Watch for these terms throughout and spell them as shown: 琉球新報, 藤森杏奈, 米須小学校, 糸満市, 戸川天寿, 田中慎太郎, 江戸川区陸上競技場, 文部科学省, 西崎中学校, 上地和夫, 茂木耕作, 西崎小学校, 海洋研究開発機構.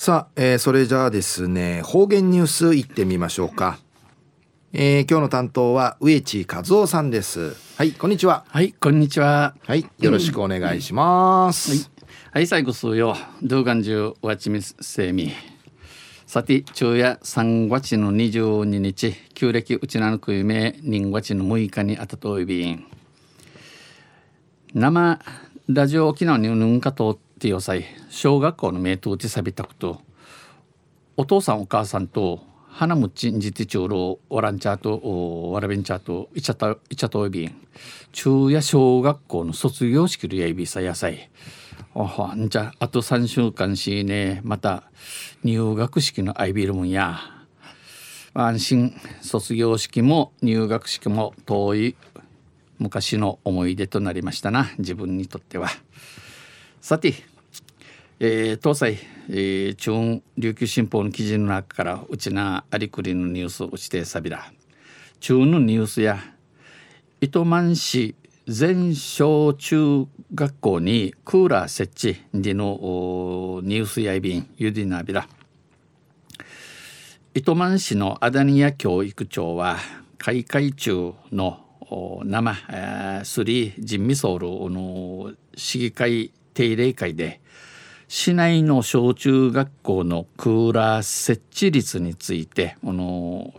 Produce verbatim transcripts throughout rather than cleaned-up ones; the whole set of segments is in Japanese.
さあ、えー、それじゃあですね、方言ニュースいってみましょうか。えー、今日の担当は上地和夫さんです。はい、こんにちは。はい、こんにちは。はい、よろしくお願いします、うん、はい、はい、最後数曜動画中わちみせみさて昼夜さんがつのにじゅうににち旧暦うちなのくゆめにがつのむいかにあたといびん生ラジオ沖縄にぬんかとってってよさい小学校の名当地さびたくとお父さんお母さんと花もちんじてちょうろわらんちゃとわらべんちゃといちゃといちゃといびん中夜小学校の卒業式のやいびさやさいおはんじゃあとさんしゅうかんしねまた入学式のあいびるもんや安心卒業式も入学式も遠い昔の思い出となりましたな自分にとっては。さて、えー、東西、えー、中央琉球新報の記事の中からうちなありくりのニュースをしてさびら中のニュースや糸満市全小中学校にクーラー設置でのニュースやいびんゆでなびら糸満市のアダニア教育長は開会中の生スリー人味ソウルの市議会定例会で市内の小中学校のクーラー設置率についてこの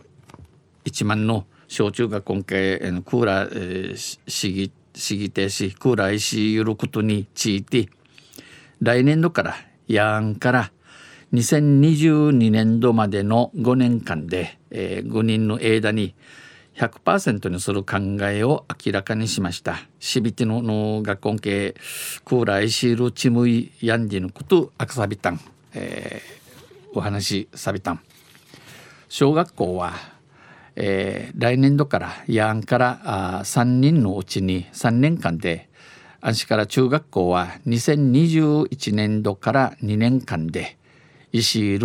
いちまんの小中学校のクーラー市議、市議定しクーラーしゆることについて来年度からやんからにせんにじゅうにねんどまでのごねんかんでごにんの間にひゃくパーセント にする考えを明らかにしました。しびてのの学校系クーラーシールチムイヤンディのことアクサビタン、えー、お話サビタン小学校は、えー、来年度からヤンからさんにんのうちにさんねんかんで安市から中学校はにせんにじゅういちねんどからにねんかんでイシー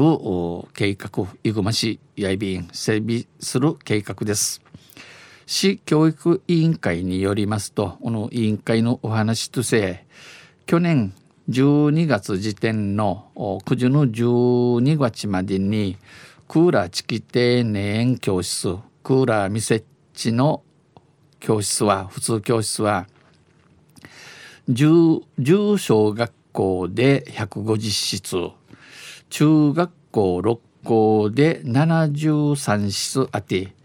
ル計画イグマ市ヤイビン整備する計画です。市教育委員会によりますとこの委員会のお話として去年じゅうにがつ時点のくじのじゅうにがつまでにクーラー付き定年教室クーラー未設置の教室は普通教室は重小学校でひゃくごじゅっしつ中学校ろっこうでななじゅうさんしつあって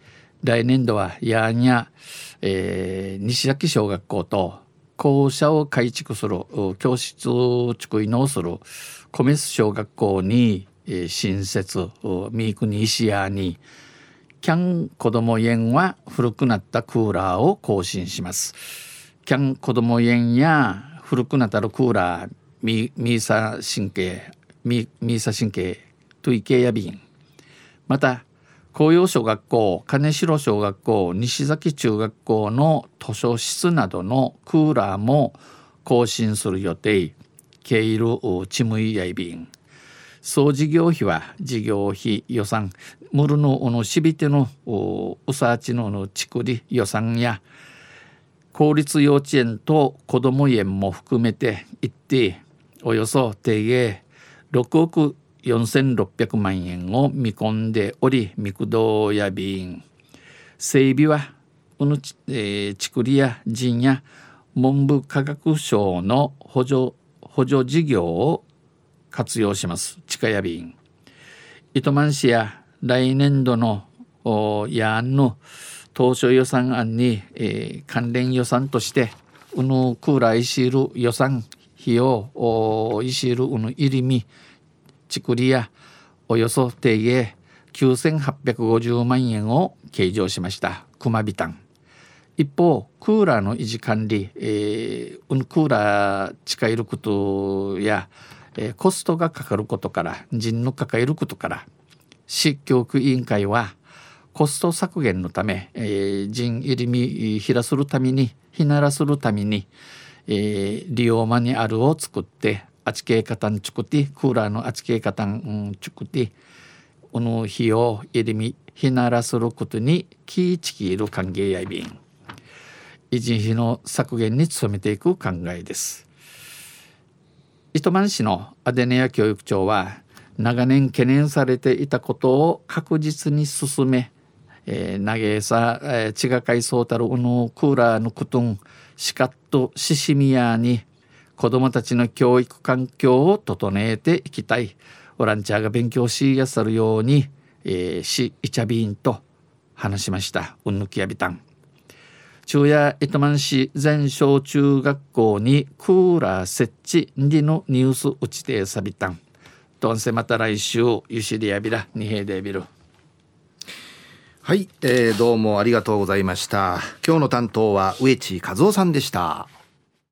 来年度はヤーニャ、えー、西崎小学校と校舎を改築する教室を築移する米須小学校に、えー、新設三国石屋にキャン子ども園は古くなったクーラーを更新します。キャン子ども園や古くなったるクーラーミーサ神経ミーサ神経トイケヤビンまた紅葉小学校、金城小学校、西崎中学校の図書室などのクーラーも更新する予定。ケイルチムイヤイビン。総事業費は事業費予算、ムルのおのしびてのうさあちののちくり予算や公立幼稚園と子ども園も含めて一定およそ定額ろくおく。よんせんろっぴゃくまんえんを見込んでおり、ミクドやビン整備はうぬち、えー、ちくりや陣や文部科学省の補助補助事業を活用します。ちかやビン糸満市や来年度のや案の当初予算案に、えー、関連予算としてうぬクーラーいしる予算費用いしるうぬ入りみチクリやおよそ定額きゅうせんはっぴゃくごじゅうまんえんを計上しました。クマビタン。一方、クーラーの維持管理、えー、うん、クーラー使えることや、えー、コストがかかることから、人のかかえることから、市教育委員会はコスト削減のため、えー、人入りみひらするために、ひならするために、えー、利用マニュアルを作って、あちけ方に作ってクーラーのあちけ方に作ってこの日を入りみひならすることに気ぃちきいる歓迎やいびん維持費の削減に努めていく考えです。糸満市のアデネア教育長は長年懸念されていたことを確実に進め、えー、長江さ、えー、ちがかいそうたるうのクーラーのくとんしかっとししみやに子どもたちの教育環境を整えていきたい。ボランチャーが勉強しやさるように、えー、しいちゃびんと話しました。うんぬきやびたん。中夜糸満市全小中学校にクーラー設置にのニュース打ちてさびたん。どんせまた来週ゆしりやびらにへいでびる。はい、えー、どうもありがとうございました。今日の担当は上地和夫さんでした。